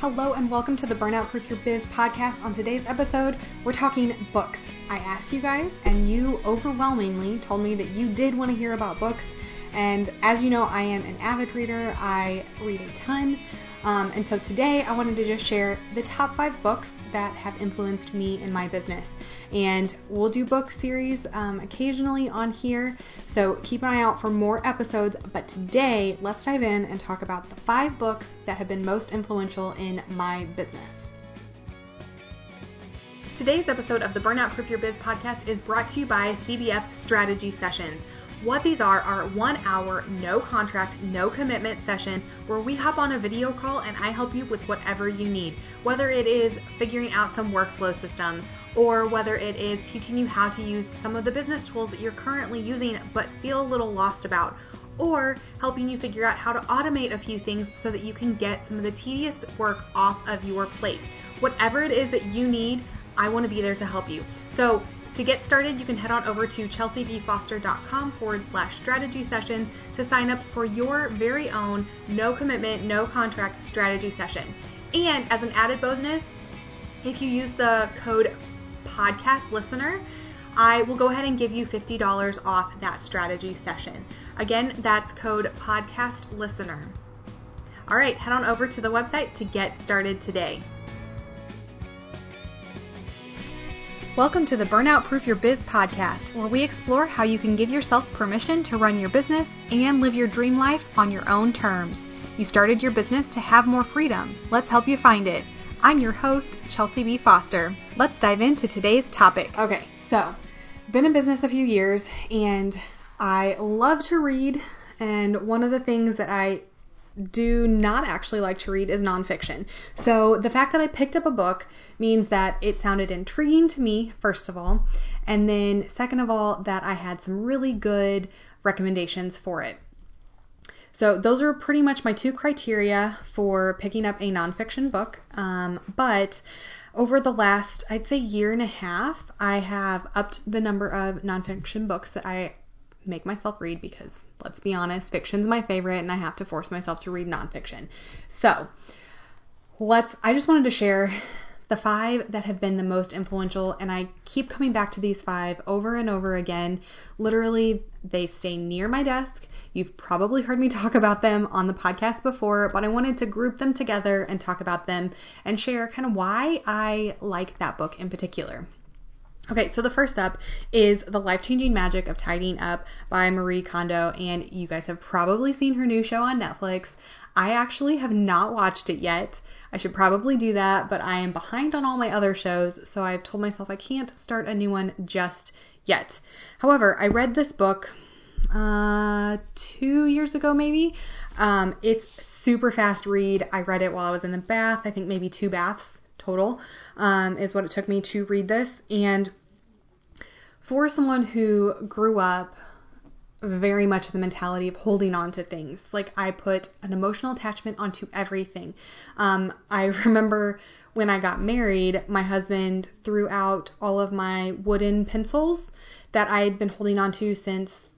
Hello and welcome to the Burnout Proof Your Biz podcast. On today's episode, we're talking books. I asked you guys and you overwhelmingly told me that you did want to hear about books. And as you know, I am an avid reader. I read a ton. And so today I wanted to just share the top 5 books that have influenced me in my business. And we'll do book series occasionally on here, so keep an eye out for more episodes. But today, let's dive in and talk about the 5 books that have been most influential in my business. Today's episode of the Burnout Proof Your Biz podcast is brought to you by CBF Strategy Sessions. What these are 1-hour, no contract, no commitment sessions where we hop on a video call and I help you with whatever you need, whether it is figuring out some workflow systems or whether it is teaching you how to use some of the business tools that you're currently using but feel a little lost about, or helping you figure out how to automate a few things so that you can get some of the tedious work off of your plate. Whatever it is that you need, I want to be there to help you. So to get started, you can head on over to ChelseaBFoster.com/strategy sessions to sign up for your very own no commitment, no contract strategy session. And as an added bonus, if you use the code PODCASTLISTENER, I will go ahead and give you $50 off that strategy session. Again, that's code PODCASTLISTENER. All right, head on over to the website to get started today. Welcome to the Burnout Proof Your Biz podcast, where we explore how you can give yourself permission to run your business and live your dream life on your own terms. You started your business to have more freedom. Let's help you find it. I'm your host, Chelsea B. Foster. Let's dive into today's topic. Okay, so been in business a few years and I love to read, and one of the things that I do not actually like to read is nonfiction. So the fact that I picked up a book means that it sounded intriguing to me, first of all, and then second of all, that I had some really good recommendations for it. So those are pretty much my 2 criteria for picking up a nonfiction book. But over the last, I'd say, year and a half, I have upped the number of nonfiction books that I make myself read, because let's be honest, fiction's my favorite and I have to force myself to read nonfiction. So I just wanted to share the 5 that have been the most influential, and I keep coming back to these 5 over and over again. Literally, they stay near my desk. You've probably heard me talk about them on the podcast before, but I wanted to group them together and talk about them and share kind of why I like that book in particular. Okay, so the first up is The Life-Changing Magic of Tidying Up by Marie Kondo, and you guys have probably seen her new show on Netflix. I actually have not watched it yet. I should probably do that, but I am behind on all my other shows, so I've told myself I can't start a new one just yet. However, I read this book 2 years ago maybe. It's super fast read. I read it while I was in the bath. I think maybe 2 baths total is what it took me to read this. And for someone who grew up very much the mentality of holding on to things, like I put an emotional attachment onto everything. I remember when I got married, my husband threw out all of my wooden pencils that I had been holding on to since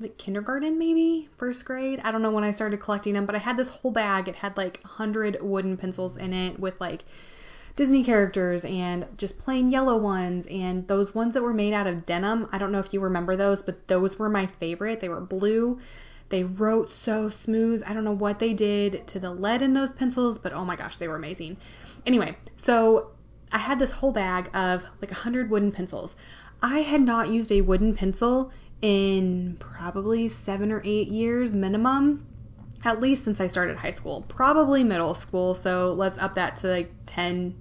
like kindergarten, maybe first grade. I don't know when I started collecting them, but I had this whole bag. It had like 100 wooden pencils in it with like Disney characters and just plain yellow ones, and those ones that were made out of denim. I don't know if you remember those, but those were my favorite. They were blue. They wrote so smooth. I don't know what they did to the lead in those pencils, but oh my gosh, they were amazing. Anyway, so I had this whole bag of like 100 wooden pencils. I had not used a wooden pencil in probably 7 or 8 years minimum, at least since I started high school, probably middle school. So let's up that to like 10,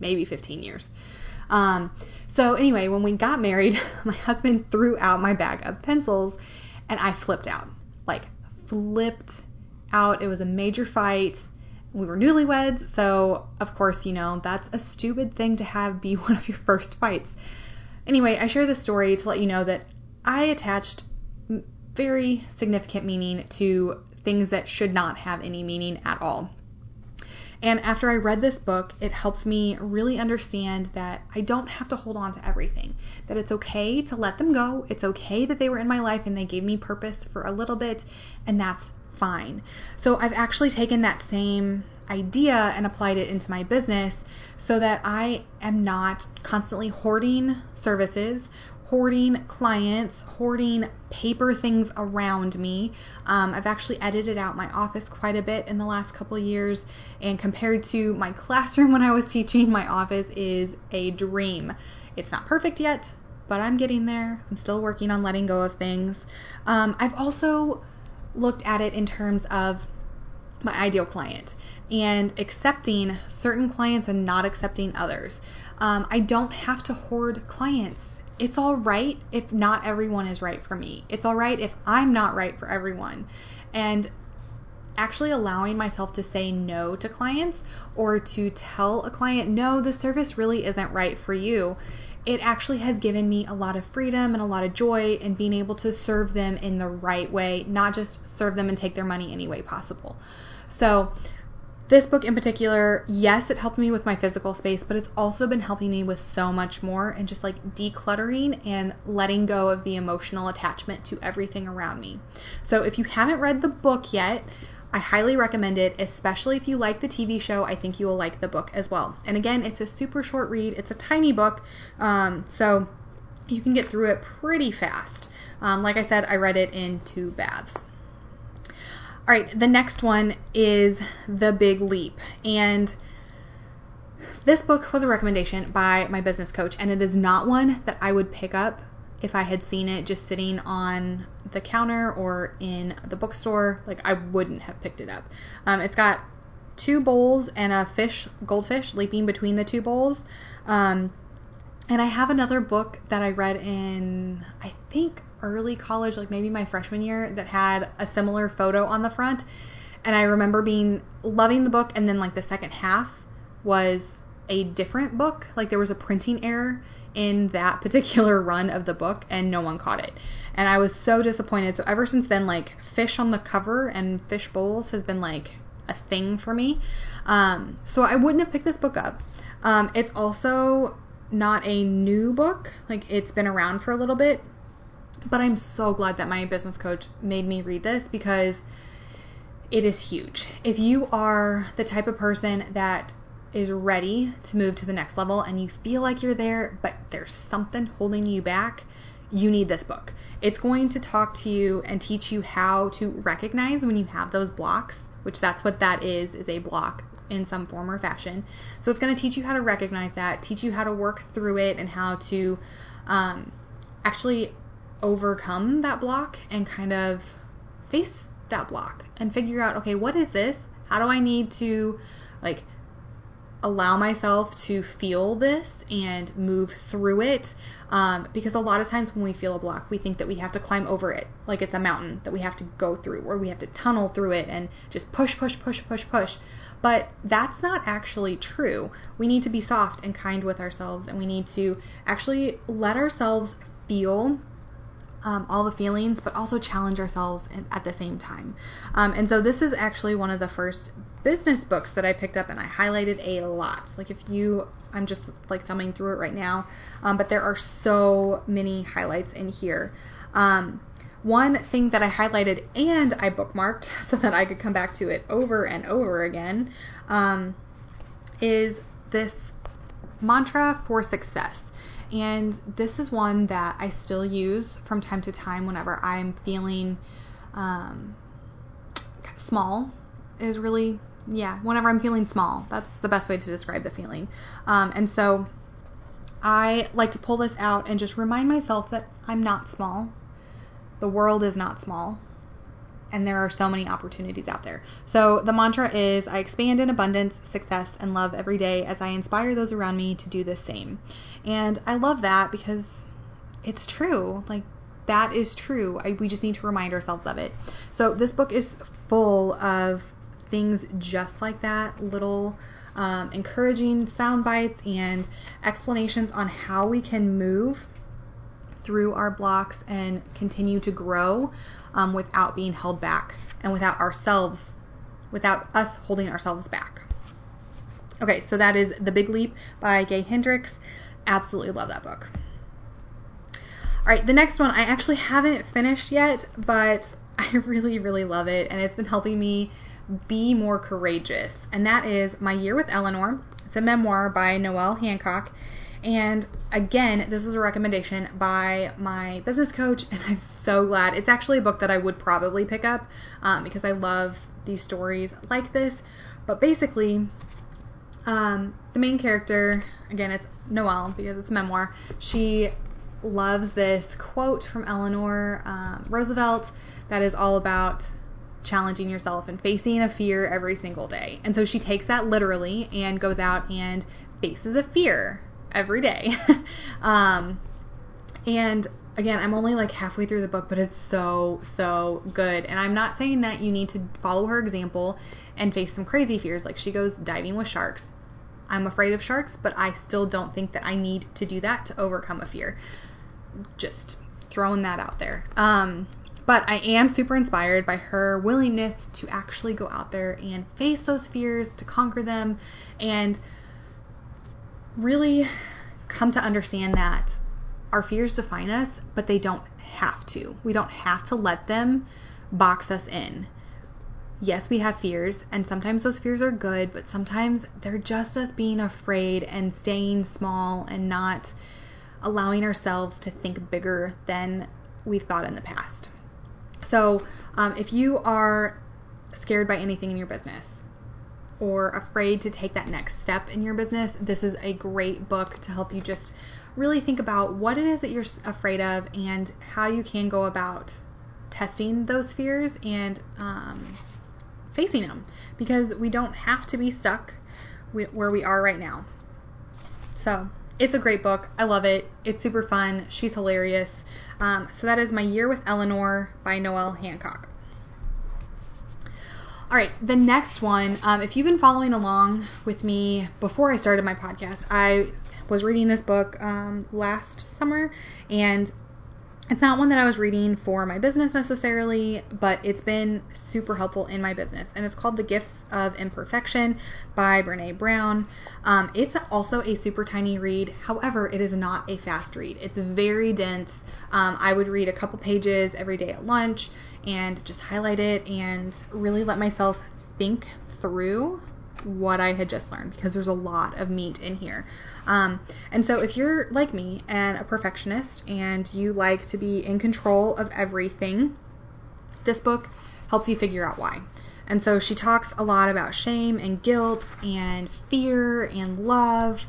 maybe 15 years. So anyway, when we got married, my husband threw out my bag of pencils and I flipped out, like flipped out. It was a major fight. We were newlyweds. So of course, you know, that's a stupid thing to have be one of your first fights. Anyway, I share this story to let you know that I attached very significant meaning to things that should not have any meaning at all. And after I read this book, it helps me really understand that I don't have to hold on to everything, that it's okay to let them go. It's okay that they were in my life and they gave me purpose for a little bit, and that's fine. So I've actually taken that same idea and applied it into my business so that I am not constantly hoarding services, hoarding clients, hoarding paper things around me. I've actually edited out my office quite a bit in the last couple of years, and compared to my classroom when I was teaching, my office is a dream. It's not perfect yet, but I'm getting there. I'm still working on letting go of things. I've also looked at it in terms of my ideal client and accepting certain clients and not accepting others. I don't have to hoard clients. It's all right if not everyone is right for me. It's all right if I'm not right for everyone. And actually allowing myself to say no to clients, or to tell a client, no, the service really isn't right for you. It actually has given me a lot of freedom and a lot of joy in being able to serve them in the right way, not just serve them and take their money any way possible. So this book in particular, yes, it helped me with my physical space, but it's also been helping me with so much more, and just like decluttering and letting go of the emotional attachment to everything around me. So if you haven't read the book yet, I highly recommend it, especially if you like the TV show. I think you will like the book as well. And again, it's a super short read. It's a tiny book, so you can get through it pretty fast. Like I said, I read it in 2 baths. All right, the next one is The Big Leap, and this book was a recommendation by my business coach, and it is not one that I would pick up if I had seen it just sitting on the counter or in the bookstore. Like, I wouldn't have picked it up. It's got 2 bowls and a goldfish leaping between the 2 bowls. And I have another book that I read in, I think, early college, like maybe my freshman year, that had a similar photo on the front, and I remember loving the book, and then like the second half was a different book. Like, there was a printing error in that particular run of the book and no one caught it, and I was so disappointed. So ever since then, like, fish on the cover and fish bowls has been like a thing for me. So I wouldn't have picked this book up. It's also not a new book, like it's been around for a little bit. But I'm so glad that my business coach made me read this, because it is huge. If you are the type of person that is ready to move to the next level and you feel like you're there, but there's something holding you back, you need this book. It's going to talk to you and teach you how to recognize when you have those blocks, which that's what that is a block in some form or fashion. So it's going to teach you how to recognize that, teach you how to work through it, and how to actually overcome that block and kind of face that block and figure out, okay, what is this? How do I need to like allow myself to feel this and move through it? Because a lot of times when we feel a block, we think that we have to climb over it, like it's a mountain that we have to go through, or we have to tunnel through it and just push. But that's not actually true. We need to be soft and kind with ourselves, and we need to actually let ourselves feel all the feelings, but also challenge ourselves at the same time. And so this is actually one of the first business books that I picked up, and I highlighted a lot. Like, I'm just like thumbing through it right now, but there are so many highlights in here. One thing that I highlighted and I bookmarked so that I could come back to it over and over again is this mantra for success. And this is one that I still use from time to time whenever I'm feeling small. Whenever I'm feeling small, that's the best way to describe the feeling. And so I like to pull this out and just remind myself that I'm not small. The world is not small. And there are so many opportunities out there. So the mantra is, I expand in abundance, success, and love every day as I inspire those around me to do the same. And I love that because it's true. Like, that is true. We just need to remind ourselves of it. So this book is full of things just like that, little encouraging sound bites and explanations on how we can move through our blocks and continue to grow without being held back, and without us holding ourselves back. Okay, so that is The Big Leap by Gay Hendricks. Absolutely love that book. All right, the next one I actually haven't finished yet, but I really, really love it, and it's been helping me be more courageous, and that is My Year with Eleanor. It's a memoir by Noelle Hancock, and again, this was a recommendation by my business coach, and I'm so glad. It's actually a book that I would probably pick up because I love these stories like this, but basically, the main character, again, it's Noelle because it's a memoir, she loves this quote from Eleanor Roosevelt that is all about challenging yourself and facing a fear every single day. And so she takes that literally and goes out and faces a fear every day. And again, I'm only like halfway through the book, but it's so, so good. And I'm not saying that you need to follow her example and face some crazy fears. Like, she goes diving with sharks. I'm afraid of sharks, but I still don't think that I need to do that to overcome a fear. Just throwing that out there. But I am super inspired by her willingness to actually go out there and face those fears, to conquer them, and really come to understand that our fears define us, but they don't have to. We don't have to let them box us in. Yes, we have fears, and sometimes those fears are good, but sometimes they're just us being afraid and staying small and not allowing ourselves to think bigger than we've thought in the past. So if you are scared by anything in your business or afraid to take that next step in your business, this is a great book to help you just really think about what it is that you're afraid of and how you can go about testing those fears and facing them, because we don't have to be stuck where we are right now. So it's a great book. I love it. It's super fun. She's hilarious. So that is My Year with Eleanor by Noelle Hancock. All right, the next one, if you've been following along with me before I started my podcast, I was reading this book last summer, and it's not one that I was reading for my business necessarily, but it's been super helpful in my business. And it's called The Gifts of Imperfection by Brené Brown. It's also a super tiny read. However, it is not a fast read. It's very dense. I would read a couple pages every day at lunch and just highlight it and really let myself think through what I had just learned, because there's a lot of meat in here. And so if you're like me and a perfectionist and you like to be in control of everything, this book helps you figure out why. And so she talks a lot about shame and guilt and fear and love.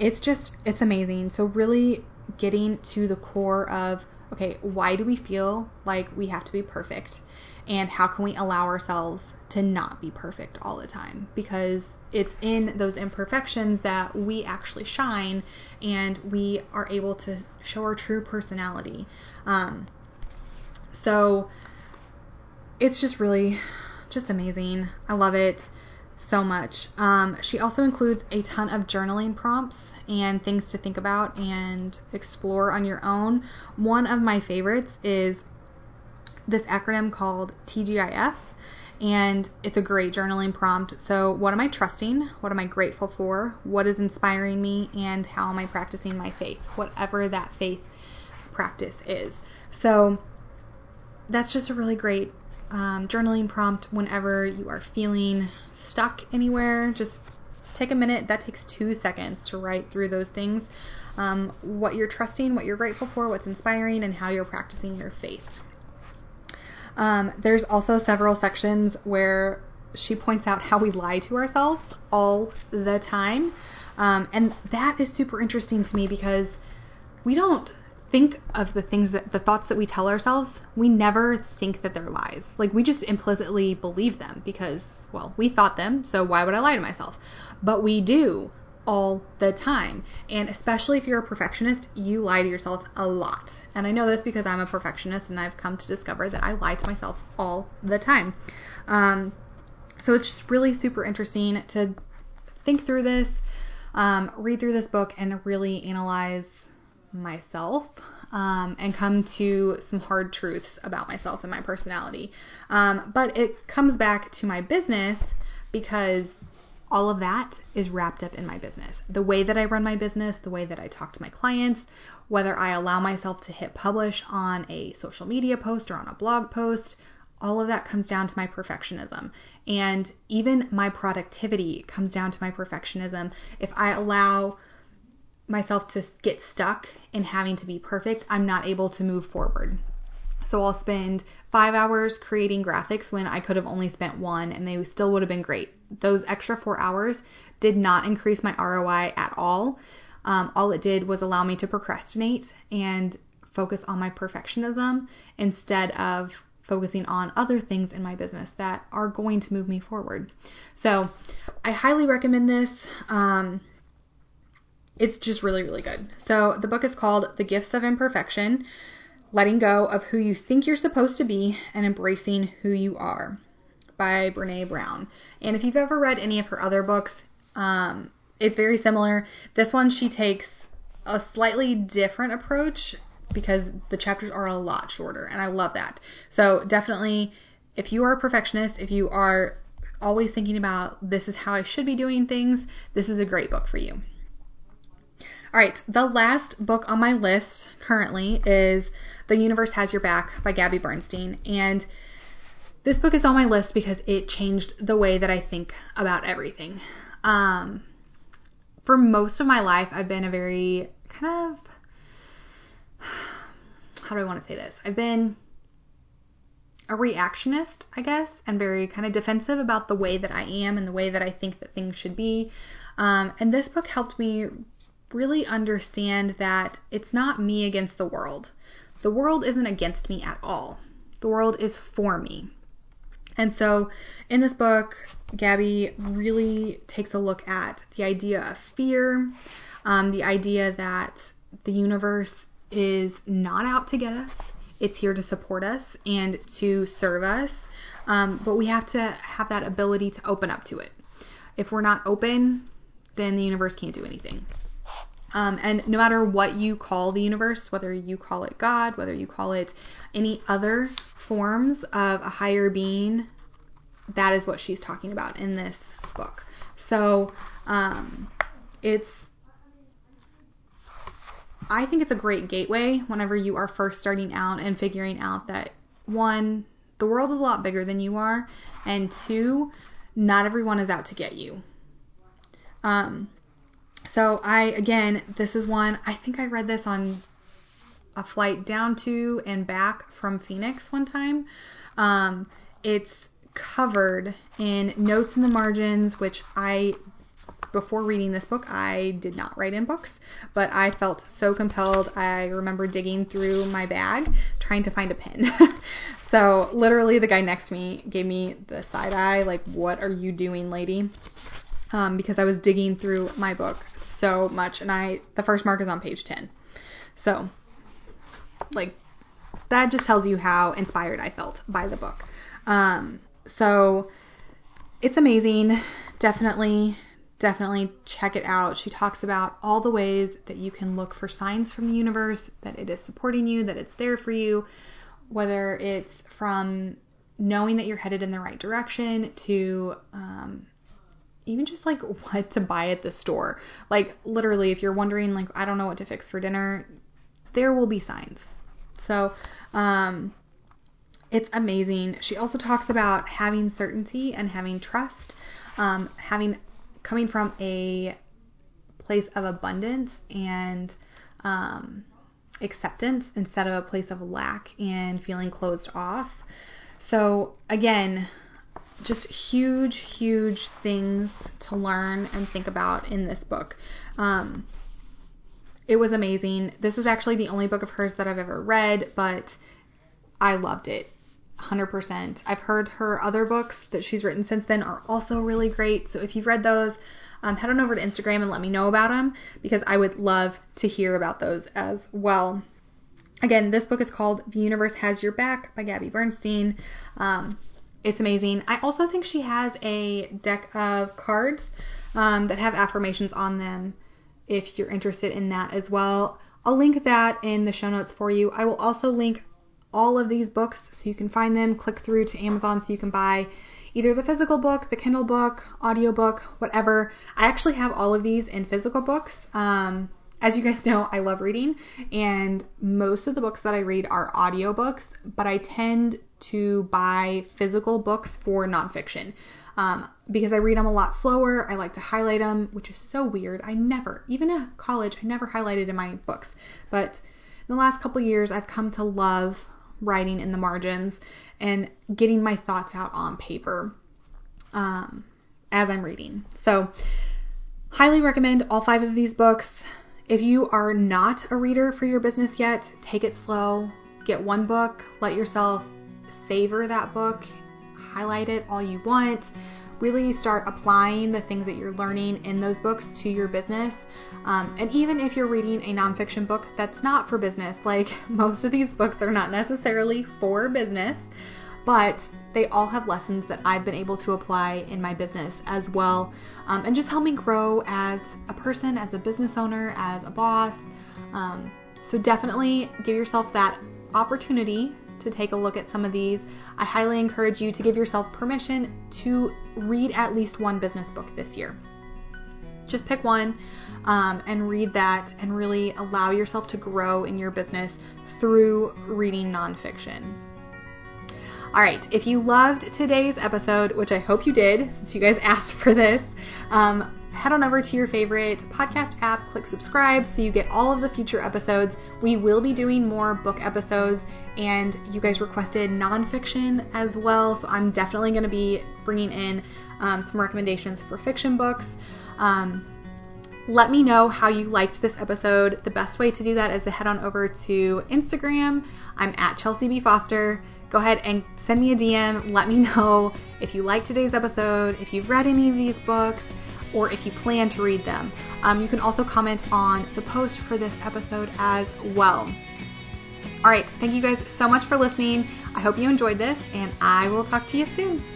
It's amazing. So really getting to the core of, okay, why do we feel like we have to be perfect? And how can we allow ourselves to not be perfect all the time? Because it's in those imperfections that we actually shine and we are able to show our true personality. So it's just really just amazing. I love it so much. She also includes a ton of journaling prompts and things to think about and explore on your own. One of my favorites is this acronym called TGIF, and it's a great journaling prompt. So what am I trusting? What am I grateful for? What is inspiring me? And how am I practicing my faith? Whatever that faith practice is. So that's just a really great journaling prompt whenever you are feeling stuck anywhere. Just take a minute. That takes 2 seconds to write through those things. What you're trusting, what you're grateful for, what's inspiring, and how you're practicing your faith. There's also several sections where she points out how we lie to ourselves all the time. And that is super interesting to me, because we don't think of the thoughts that we tell ourselves. We never think that they're lies. Like, we just implicitly believe them because, well, we thought them. So why would I lie to myself? But we do all the time. And especially if you're a perfectionist, you lie to yourself a lot. And I know this because I'm a perfectionist, and I've come to discover that I lie to myself all the time. So it's just really super interesting to think through this, read through this book, and really analyze myself and come to some hard truths about myself and my personality. But it comes back to my business, because all of that is wrapped up in my business. The way that I run my business, the way that I talk to my clients, whether I allow myself to hit publish on a social media post or on a blog post, all of that comes down to my perfectionism. And even my productivity comes down to my perfectionism. If I allow myself to get stuck in having to be perfect, I'm not able to move forward. So I'll spend 5 hours creating graphics when I could have only spent 1 and they still would have been great. Those extra 4 hours did not increase my ROI at all. All it did was allow me to procrastinate and focus on my perfectionism instead of focusing on other things in my business that are going to move me forward. So I highly recommend this. It's just really, really good. So the book is called The Gifts of Imperfection: Letting Go of Who You Think You're Supposed to Be and Embracing Who You Are, by Brené Brown. And if you've ever read any of her other books, it's very similar. This one, she takes a slightly different approach because the chapters are a lot shorter, and I love that. So definitely, if you are a perfectionist, if you are always thinking about this is how I should be doing things, this is a great book for you. All right, the last book on my list currently is The Universe Has Your Back by Gabby Bernstein. And this book is on my list because it changed the way that I think about everything. For most of my life, I've been a very kind of, how do I want to say this? I've been a reactionist, I guess, and very kind of defensive about the way that I am and the way that I think that things should be. And this book helped me really understand that it's not me against the world. The world isn't against me at all. The world is for me. And so in this book, Gabby really takes a look at the idea of fear, the idea that the universe is not out to get us. It's here to support us and to serve us. But we have to have that ability to open up to it. If we're not open, then the universe can't do anything. And no matter what you call the universe, whether you call it God, whether you call it any other forms of a higher being, that is what she's talking about in this book. So I think it's a great gateway whenever you are first starting out and figuring out that, 1, the world is a lot bigger than you are, and 2, not everyone is out to get you. So this is one, I think I read this on a flight down to and back from Phoenix one time. It's covered in notes in the margins, which before reading this book, I did not write in books, but I felt so compelled. I remember digging through my bag, trying to find a pen. So literally the guy next to me gave me the side eye, like, what are you doing, lady? Because I was digging through my book so much, and the first mark is on page 10. So, like, that just tells you how inspired I felt by the book. So it's amazing. Definitely check it out. She talks about all the ways that you can look for signs from the universe, that it is supporting you, that it's there for you, whether it's from knowing that you're headed in the right direction to, even just like what to buy at the store. Like literally, if you're wondering, like, I don't know what to fix for dinner, there will be signs. So, it's amazing. She also talks about having certainty and having trust, coming from a place of abundance and, acceptance instead of a place of lack and feeling closed off. So again, just huge, huge things to learn and think about in this book. It was amazing. This is actually the only book of hers that I've ever read, but I loved it 100%. I've heard her other books that she's written since then are also really great. So if you've read those, head on over to Instagram and let me know about them, because I would love to hear about those as well. Again, this book is called The Universe Has Your Back by Gabby Bernstein. It's amazing. I also think she has a deck of cards that have affirmations on them if you're interested in that as well. I'll link that in the show notes for you. I will also link all of these books so you can find them. Click through to Amazon so you can buy either the physical book, the Kindle book, audiobook, whatever. I actually have all of these in physical books. As you guys know, I love reading, and most of the books that I read are audiobooks, but I tend to buy physical books for nonfiction because I read them a lot slower. I like to highlight them, which is so weird. I never, even in college, I never highlighted in my books, but in the last couple years, I've come to love writing in the margins and getting my thoughts out on paper as I'm reading. So highly recommend all 5 of these books. If you are not a reader for your business yet, take it slow, get one book, let yourself savor that book, highlight it all you want, really start applying the things that you're learning in those books to your business. And even if you're reading a nonfiction book that's not for business, like most of these books are not necessarily for business, but they all have lessons that I've been able to apply in my business as well, and just help me grow as a person, as a business owner, as a boss. So definitely give yourself that opportunity to take a look at some of these. I highly encourage you to give yourself permission to read at least one business book this year. Just pick one and read that, and really allow yourself to grow in your business through reading nonfiction. All right, if you loved today's episode, which I hope you did since you guys asked for this, head on over to your favorite podcast app, click subscribe so you get all of the future episodes. We will be doing more book episodes, and you guys requested nonfiction as well, so I'm definitely going to be bringing in some recommendations for fiction books. Let me know how you liked this episode. The best way to do that is to head on over to Instagram. I'm at ChelseaBFoster. Go ahead and send me a DM. Let me know if you liked today's episode, if you've read any of these books, or if you plan to read them. You can also comment on the post for this episode as well. All right, thank you guys so much for listening. I hope you enjoyed this, and I will talk to you soon.